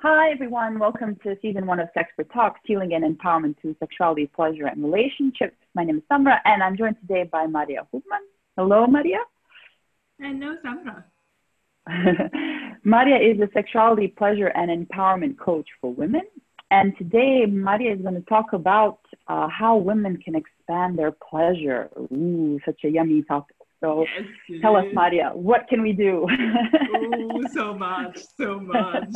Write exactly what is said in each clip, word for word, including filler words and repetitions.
Hi, everyone. Welcome to season one of Sexpert Talks, Healing and Empowerment Through Sexuality, Pleasure, and Relationships. My name is Samra, and I'm joined today by Maria Hofmann. Hello, Maria. Hello, Samra. Maria is a sexuality, pleasure, and empowerment coach for women. And today, Maria is going to talk about uh, how women can expand their pleasure. Ooh, such a yummy topic. So yes, tell us, Maria, what can we do? Oh, so much, so much.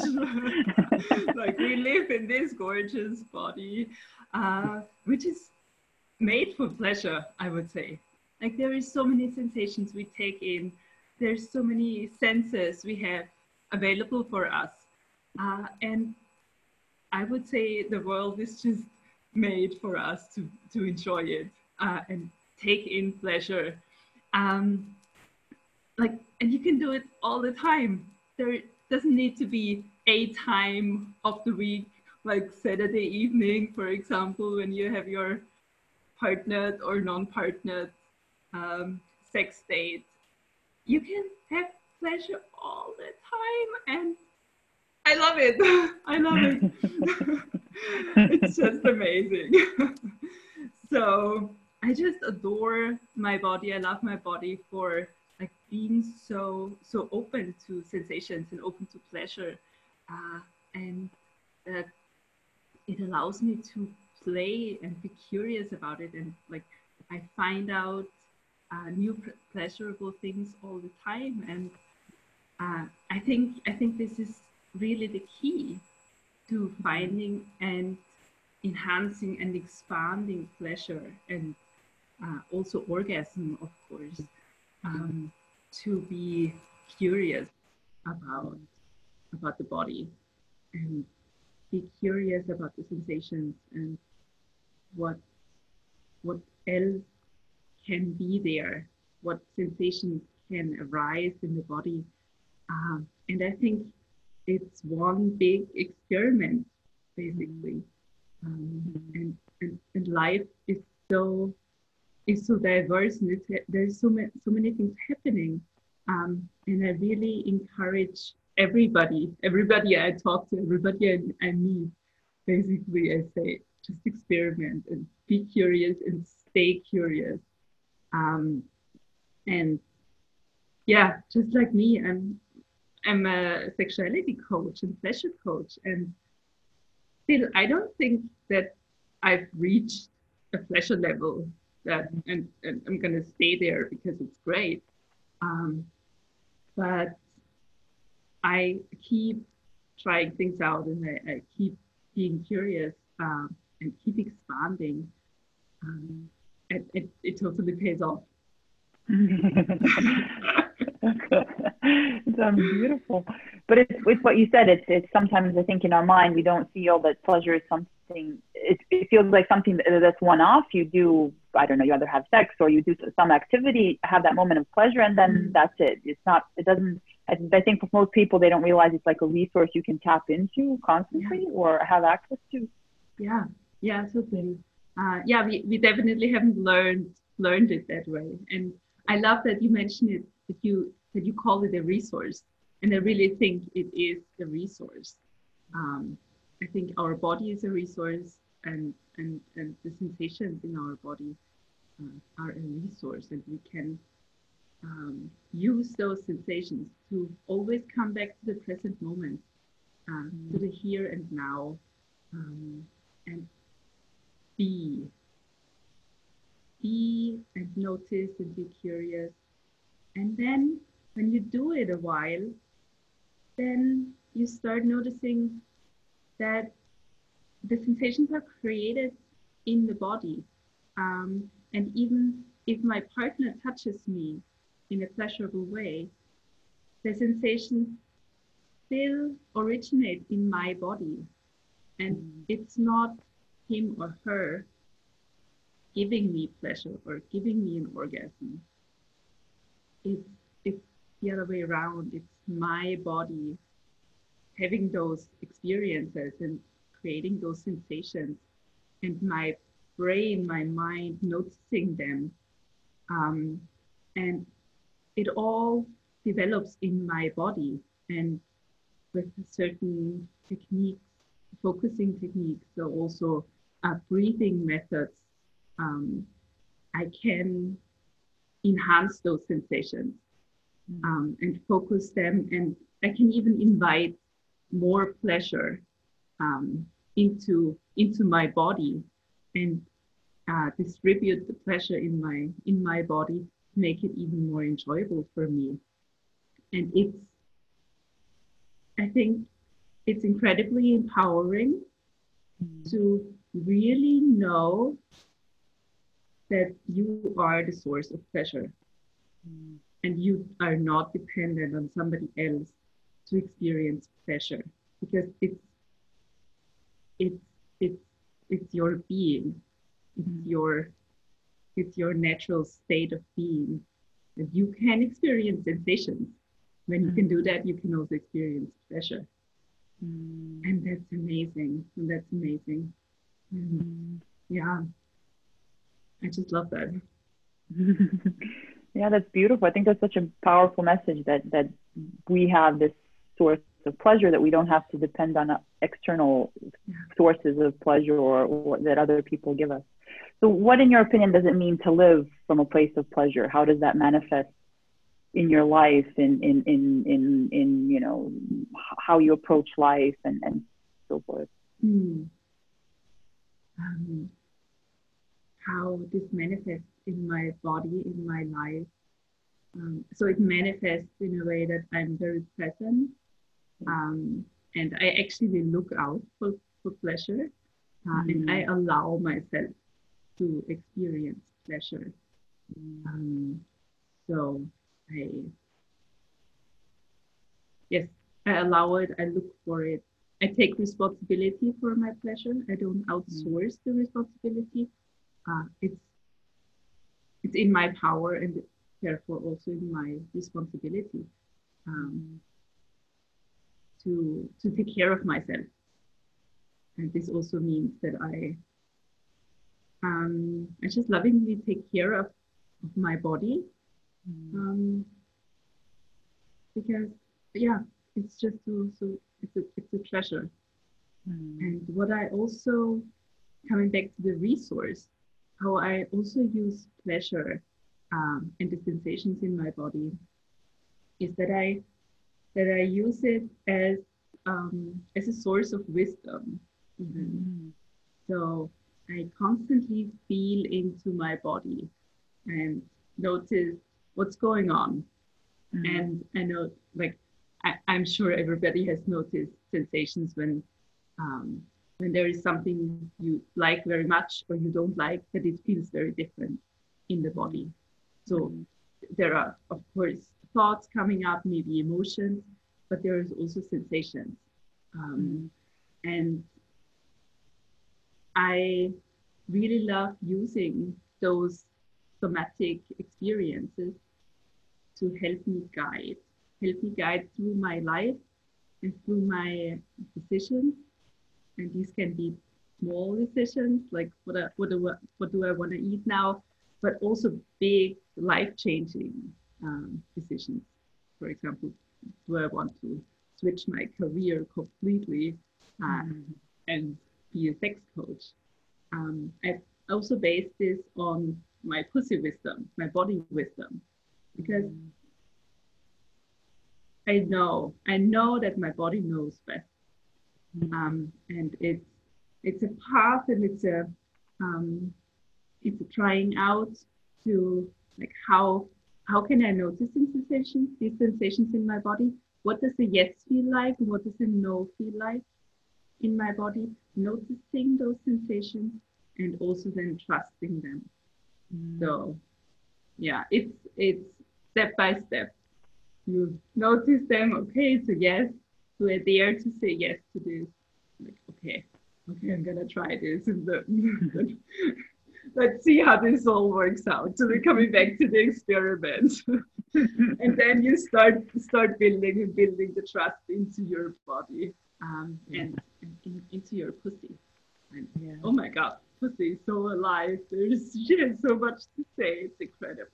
Like we live in this gorgeous body, uh, which is made for pleasure, I would say. Like there is so many sensations we take in. There's so many senses we have available for us. Uh, and I would say the world is just made for us to, to enjoy it uh, and take in pleasure. Um, like, and you can do it all the time. There doesn't need to be a time of the week, like Saturday evening, for example, when you have your partnered or non-partnered um, sex date. You can have pleasure all the time, and I love it. I love it. It's just amazing. So I just adore my body. I love my body for like being so so open to sensations and open to pleasure, uh, and that it allows me to play and be curious about it. And like I find out uh, new pleasurable things all the time. And uh, I think I think this is really the key to finding and enhancing and expanding pleasure and Uh, also orgasm, of course, um, to be curious about, about the body and be curious about the sensations and what, what else can be there, what sensations can arise in the body. Um, and I think it's one big experiment, basically. Um, and, and, and life is so is so diverse, and it's, there's so many, so many things happening. Um, and I really encourage everybody, everybody I talk to, everybody I, I meet, basically I say, just experiment and be curious and stay curious. Um, and yeah, just like me, I'm, I'm a sexuality coach and pleasure coach. And still, I don't think that I've reached a pleasure level that and, and I'm gonna stay there because it's great, um, but I keep trying things out, and I, I keep being curious uh, and keep expanding. Um, and it, it totally pays off. It's um, beautiful, but it's, it's what you said. It's it's sometimes I think in our mind we don't feel that pleasure is something. It, it feels like something that's one-off. You do, I don't know, you either have sex or you do some activity, have that moment of pleasure, and then mm-hmm. that's it. It's not, it doesn't, I, I think for most people, they don't realize it's like a resource you can tap into constantly yeah. or have access to. Yeah, yeah, totally. Uh, yeah, we, we definitely haven't learned learned it that way. And I love that you mentioned it, that you, that you call it a resource. And I really think it is a resource. Um, I think our body is a resource. And, and, and the sensations in our body uh, are a resource, and we can um, use those sensations to always come back to the present moment, uh, mm-hmm. to the here and now, um, and be, be and notice and be curious. And then when you do it a while, then you start noticing that the sensations are created in the body. Um, and even if my partner touches me in a pleasurable way, the sensations still originate in my body. And mm. it's not him or her giving me pleasure or giving me an orgasm. It's, it's the other way around. It's my body having those experiences and creating those sensations, and my brain, my mind noticing them, um, and it all develops in my body, and with certain techniques, focusing techniques, so also uh, breathing methods, um, I can enhance those sensations mm-hmm. um, and focus them, and I can even invite more pleasure um, into into my body, and uh, distribute the pleasure in my in my body to make it even more enjoyable for me. And it's, I think it's incredibly empowering mm. to really know that you are the source of pleasure mm. and you are not dependent on somebody else to experience pleasure, because it's it's it's it's your being, it's mm. your it's your natural state of being, that you can experience sensations. When you can do that, you can also experience pleasure. Mm. And that's amazing. And that's amazing. Mm. Yeah. I just love that. Yeah, that's beautiful. I think that's such a powerful message, that, that we have this source of pleasure, that we don't have to depend on external yeah. sources of pleasure or, or that other people give us. So what, in your opinion, does it mean to live from a place of pleasure? How does that manifest in your life, in, in, in, in, in, you know, how you approach life and, and so forth? Mm. Um, how this manifests in my body, in my life. Um, so it manifests in a way that I'm very present. Um, and I actually look out for, for pleasure. Uh, mm. And I allow myself to experience pleasure. Mm. Um, so... I, yes, I allow it, I look for it. I take responsibility for my pleasure. I don't outsource mm. the responsibility. Uh, it's, it's in my power and therefore also in my responsibility um, to, to take care of myself. And this also means that I, um, I just lovingly take care of, of my body. Um, because yeah, it's just so, so it's a it's a treasure. Mm. And what I also, coming back to the resource, how I also use pleasure um, and the sensations in my body, is that I that I use it as um, as a source of wisdom. Even. Mm. So I constantly feel into my body and notice what's going on. Mm. And I know, like, I, I'm sure everybody has noticed sensations when um, when there is something you like very much or you don't like, that it feels very different in the body. So mm. there are, of course, thoughts coming up, maybe emotions, but there is also sensations. Um, mm. And I really love using those somatic experiences to help me guide, help me guide through my life and through my decisions. And these can be small decisions, like what, I, what, do, what do I want to eat now, but also big life-changing um, decisions. For example, do I want to switch my career completely uh, mm. and be a sex coach? Um, I've also based this on my pussy wisdom, my body wisdom, because mm. I know, I know that my body knows best, mm. um, and it's it's a path, and it's a um, it's a trying out to, like, how how can I notice these sensations, these sensations in my body? What does a yes feel like? What does a no feel like in my body? Noticing those sensations and also then trusting them. So, yeah, it's it's step by step. You notice them, okay, so yes, so I dare to say yes to this. Like, okay, okay, I'm gonna try this. And the, let's see how this all works out. So we're coming back to the experiment. And then you start start building and building the trust into your body um, yeah. and, and in, into your pussy. And, yeah. Oh my God. Pussy is so alive. There's, she has so much to say. It's incredible.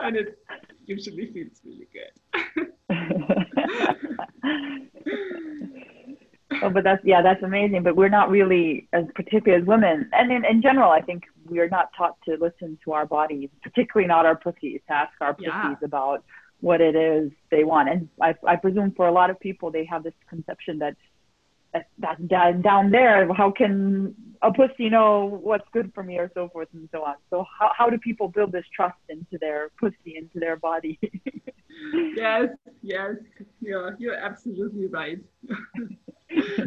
And it usually feels really good. Oh, but that's, yeah, that's amazing. But we're not really, as particularly as women, and in, in general, I think we're not taught to listen to our bodies, particularly not our pussies, to ask our pussies yeah. about what it is they want. And I, I presume for a lot of people, they have this conception that that's that, down there, how can a pussy know what's good for me or so forth and so on. So how, how do people build this trust into their pussy, into their body? Yes, yes, you're, you're absolutely right.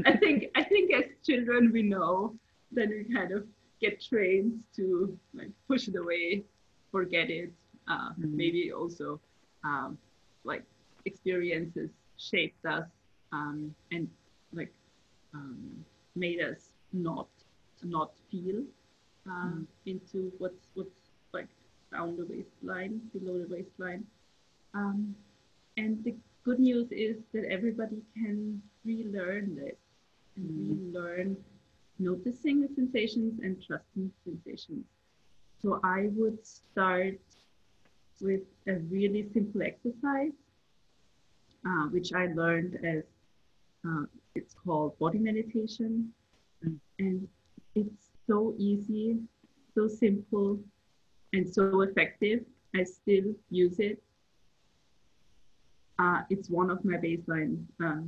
I think I think as children we know, then we kind of get trained to like push it away, forget it. Uh, mm-hmm. Maybe also um, like experiences shaped us um, and like um, made us not not feel um, mm-hmm. into what's what's like down the waistline, below the waistline. Um, and the good news is that everybody can relearn this and mm-hmm. relearn noticing the sensations and trusting the sensations. So I would start with a really simple exercise, uh, which I learned as uh, it's called body meditation. Mm-hmm. And it's so easy, so simple, and so effective. I still use it. Uh, it's one of my baseline uh,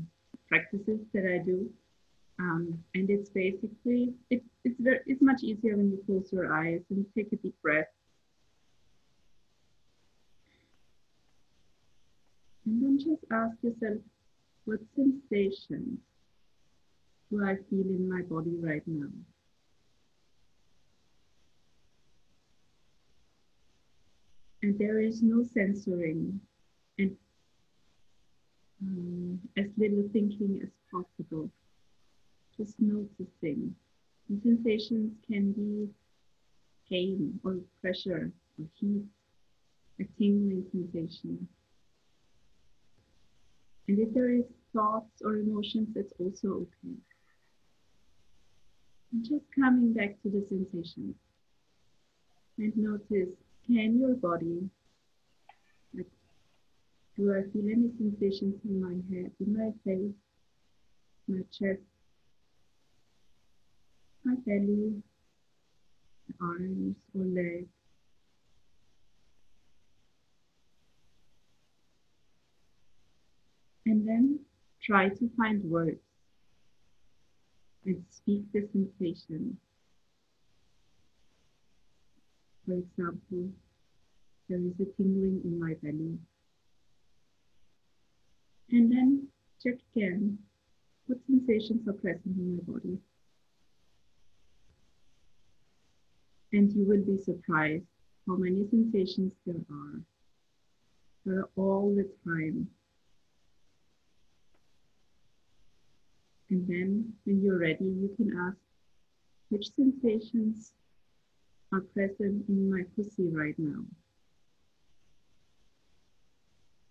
practices that I do. Um, and it's basically, it, it's, very, it's much easier when you close your eyes and take a deep breath. And then just ask yourself, what sensations do I feel in my body right now? And there is no censoring. And Um, as little thinking as possible, just noticing. And sensations can be pain or pressure or heat, a tingling sensation. And if there is thoughts or emotions, that's also okay. And just coming back to the sensations and notice, can your body, do I feel any sensations in my head, in my face, my chest, my belly, arms or legs? And then try to find words and speak the sensation. For example, there is a tingling in my belly. And then check again, what sensations are present in my body? And you will be surprised how many sensations there are. There are all the time. And then when you're ready, you can ask, which sensations are present in my pussy right now?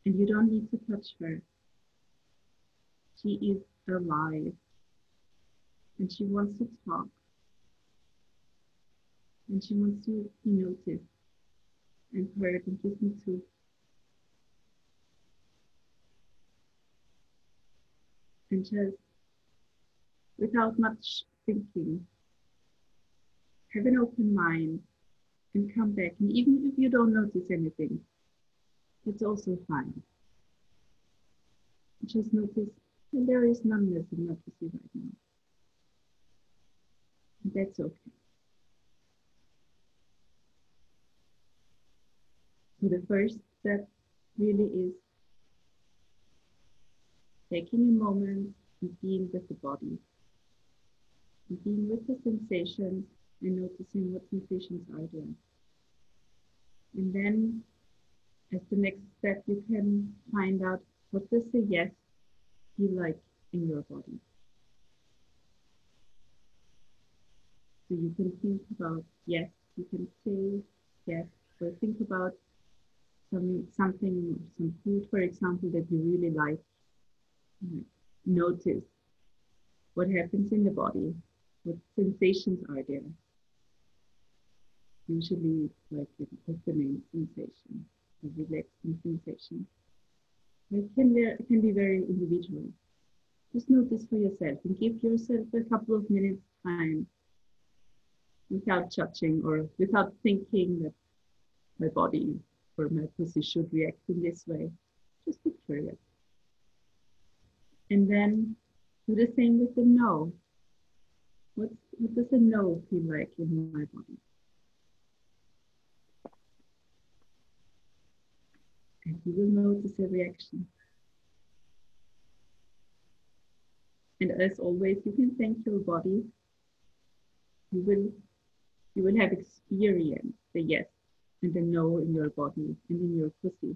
And you don't need to touch her. She is alive, and she wants to talk, and she wants to be noticed and heard and listened to. And just, without much thinking, have an open mind and come back. And even if you don't notice anything, it's also fine. Just notice. And there is numbness in my pussy right now. That's okay. So the first step really is taking a moment and being with the body. And being with the sensations and noticing what sensations are there. And then as the next step, you can find out what does the yes like in your body. So you can think about yes, you can say yes, or think about some something, some food, for example, that you really like. Notice what happens in the body, what sensations are there. Usually like an opening sensation, a relaxing sensation. It can, it can be very individual. Just notice for yourself and give yourself a couple of minutes time without judging or without thinking that my body or my pussy should react in this way. Just be curious. And then do the same with the no. What's, what does a no feel like in my body? And you will notice a reaction. And as always, you can thank your body. You will, you will have experienced the yes and the no in your body and in your pussy.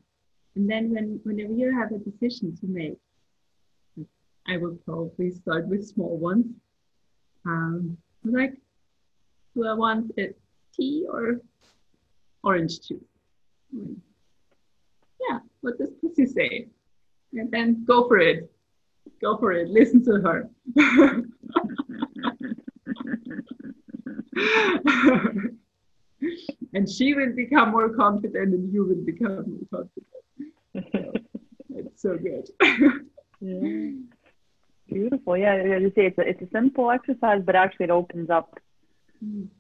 And then when, whenever you have a decision to make, I will probably start with small ones. Um, like, do I want a tea or orange juice? Yeah, what does pussy say? And then go for it. Go for it. Listen to her. And she will become more confident and you will become more confident. It's so good. Yeah. Beautiful. Yeah, as you say, it's a, it's a simple exercise, but actually it opens up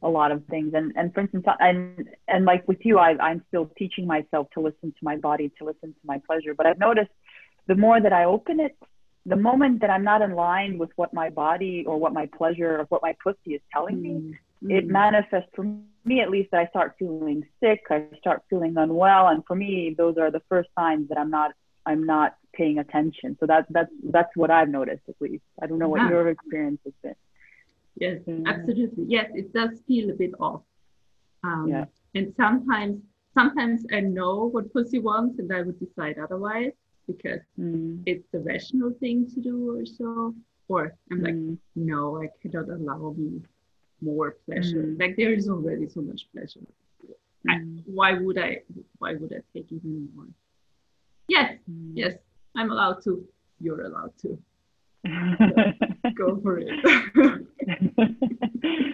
a lot of things. And and for instance, and and like with you, I, I'm still teaching myself to listen to my body, to listen to my pleasure. But I've noticed the more that I open it, the moment that I'm not in line with what my body or what my pleasure or what my pussy is telling me, mm-hmm. it manifests, for me at least, that I start feeling sick, I start feeling unwell. And for me, those are the first signs that I'm not, I'm not paying attention. So that, that's, that's what I've noticed, at least. I don't know what ah. your experience has been. Yes, mm-hmm. absolutely. Yes, it does feel a bit off. Um, yeah. And sometimes, sometimes I know what pussy wants and I would decide otherwise, because mm. it's the rational thing to do or so, or I'm mm. like, no, I cannot allow me more pleasure. Mm. Like there is already so much pleasure. Mm. I, why would I, why would I take even more? Yes, mm. yes, I'm allowed to, you're allowed to. So go for it.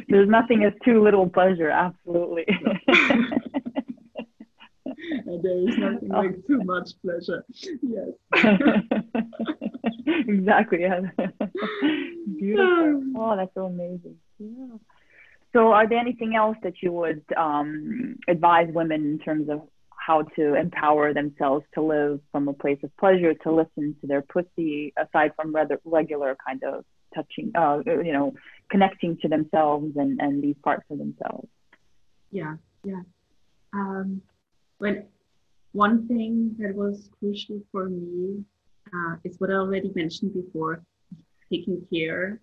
There's nothing as too little pleasure, absolutely. And there is nothing like too much pleasure. Yes. Exactly. Yeah. Beautiful. Oh, that's so amazing. Yeah. So are there anything else that you would um, advise women in terms of how to empower themselves to live from a place of pleasure, to listen to their pussy, aside from rather regular kind of touching, uh, you know, connecting to themselves and, and these parts of themselves? Yeah. Yeah. Um, When one thing that was crucial for me uh, is what I already mentioned before, taking care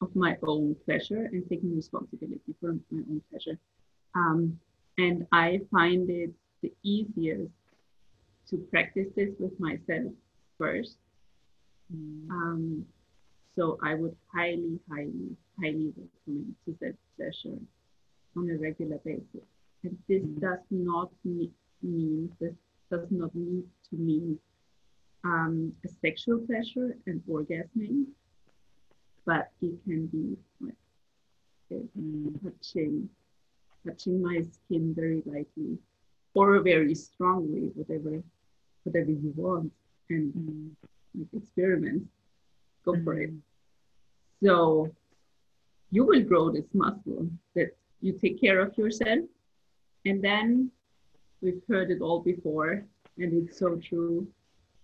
of my own pleasure and taking responsibility for my own pleasure. Um, and I find it the easiest to practice this with myself first. Mm. Um, so I would highly, highly, highly recommend to self-pleasure on a regular basis. And this does not mean, this does not need to mean um, a sexual pleasure and orgasming, but it can be like mm. touching, touching my skin very lightly or very strongly, whatever, whatever you want, and mm. like experiment, go mm. for it. So you will grow this muscle that you take care of yourself. And then, we've heard it all before, and it's so true.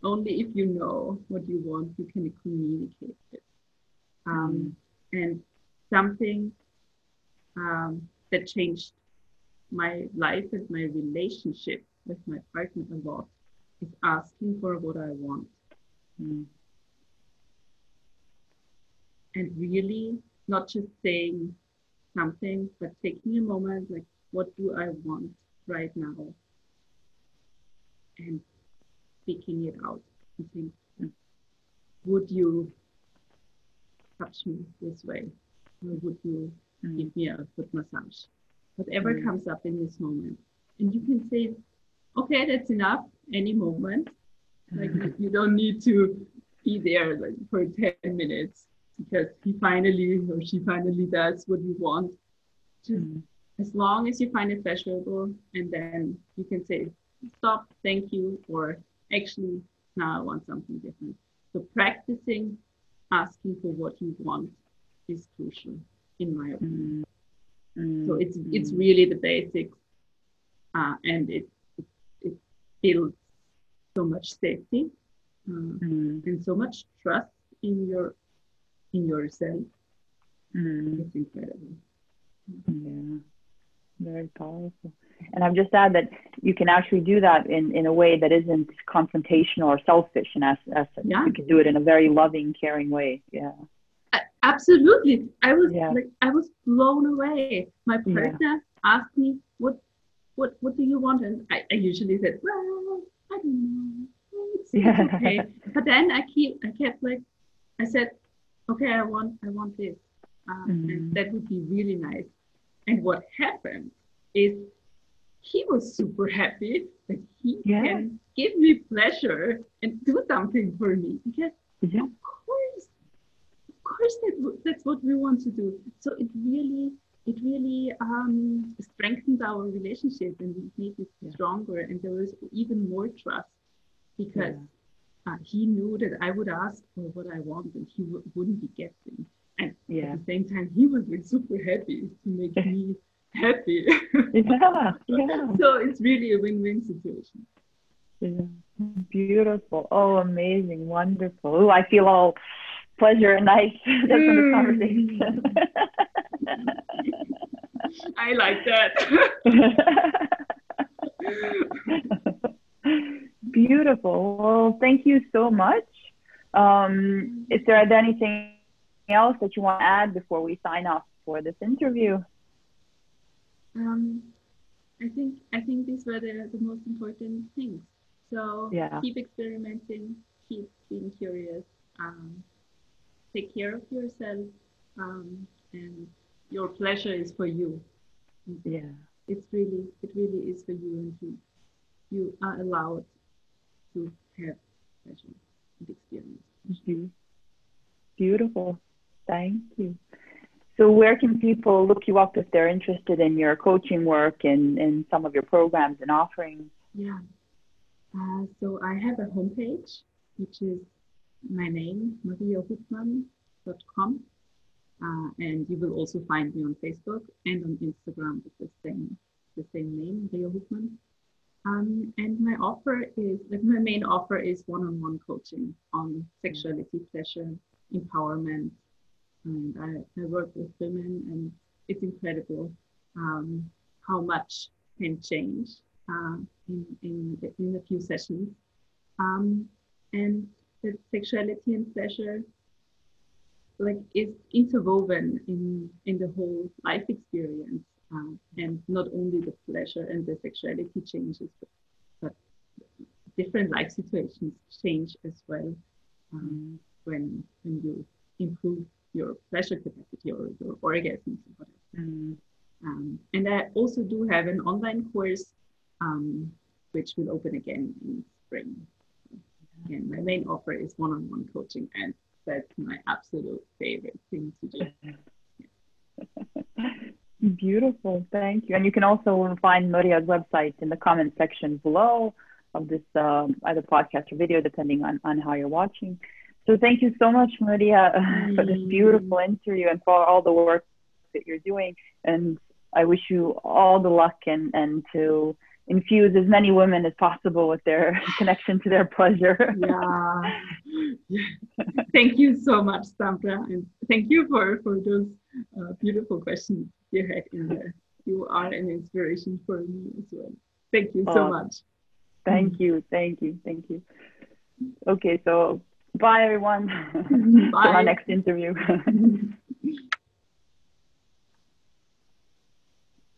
Only if you know what you want, you can communicate it. Um, mm-hmm. And something um, that changed my life and my relationship with my partner a lot is asking for what I want. Mm. And really, not just saying something, but taking a moment like, what do I want right now? And speaking it out and saying, would you touch me this way? Or would you mm. give me a foot massage? Whatever mm. comes up in this moment. And you can say, okay, that's enough, any moment. Like you don't need to be there like for ten minutes because he finally or she finally does what you want. Just mm. as long as you find it pleasurable, and then you can say, stop, thank you, or actually, now I want something different. So practicing asking for what you want is crucial, in my opinion. Mm. So it's mm. it's really the basics, uh, and it, it it builds so much safety uh, mm. and so much trust in your in yourself. Mm. It's incredible. Yeah, very powerful. And I've just added that you can actually do that in, in a way that isn't confrontational or selfish, and as, as yeah. you can do it in a very loving, caring way. Yeah, I, absolutely. I was yeah. like, I was blown away. My partner yeah. asked me, "What, what, what do you want?" And I, I usually said, "Well, I don't know. It's yeah. okay." But then I keep, I kept like, I said, "Okay, I want, I want this. Um, mm-hmm. and that would be really nice." And what happened is, he was super happy that he yeah. can give me pleasure and do something for me, because yeah. of course, of course that, that's what we want to do. So it really, it really um, strengthened our relationship, and it made it yeah. stronger. And there was even more trust, because yeah. uh, he knew that I would ask for what I want, and he w- wouldn't be guessing. And yeah. at the same time, he was like super happy to make me happy. yeah, yeah. So it's really a win-win situation. Yeah. Beautiful. Oh, amazing. Wonderful. Oh, I feel all pleasure and nice mm. from the conversation. I like that. Beautiful. Well, thank you so much. Um, is there anything else that you want to add before we sign off for this interview? Um, I think I think these were the, the most important things. So yeah. keep experimenting, keep being curious, um, take care of yourself, um, and your pleasure is for you. Yeah, it's really it really is for you, and you you are allowed to have pleasure and experience. Mm-hmm. Beautiful. Thank you. So where can people look you up if they're interested in your coaching work and, and some of your programs and offerings? Yeah. Uh, so I have a homepage, which is my name, maria hofmann dot com. Uh, and you will also find me on Facebook and on Instagram with the same, the same name, Maria Hofmann. Um, and my offer is, like my main offer is one-on-one coaching on sexuality, pleasure, empowerment. And I, I work with women, and it's incredible um, how much can change uh, in, in, in a few sessions. Um, and that sexuality and pleasure like is interwoven in, in the whole life experience. Uh, and not only the pleasure and the sexuality changes, but, but different life situations change as well um, when, when you improve your pleasure capacity or your orgasms and whatever. Mm. Um, and I also do have an online course, um, which will open again in spring. Yeah. And my main offer is one-on-one coaching, and that's my absolute favorite thing to do. Yeah. Beautiful, thank you. And you can also find Maria's website in the comment section below of this um, either podcast or video, depending on, on how you're watching. So thank you so much, Maria, for this beautiful interview and for all the work that you're doing. And I wish you all the luck and, and to infuse as many women as possible with their connection to their pleasure. Yeah. Thank you so much, Samra. And thank you for, for those uh, beautiful questions you had in there. You are an inspiration for me as well. Thank you so oh, much. Thank you. Thank you. Thank you. Okay, so... bye, everyone. Bye. For our next interview.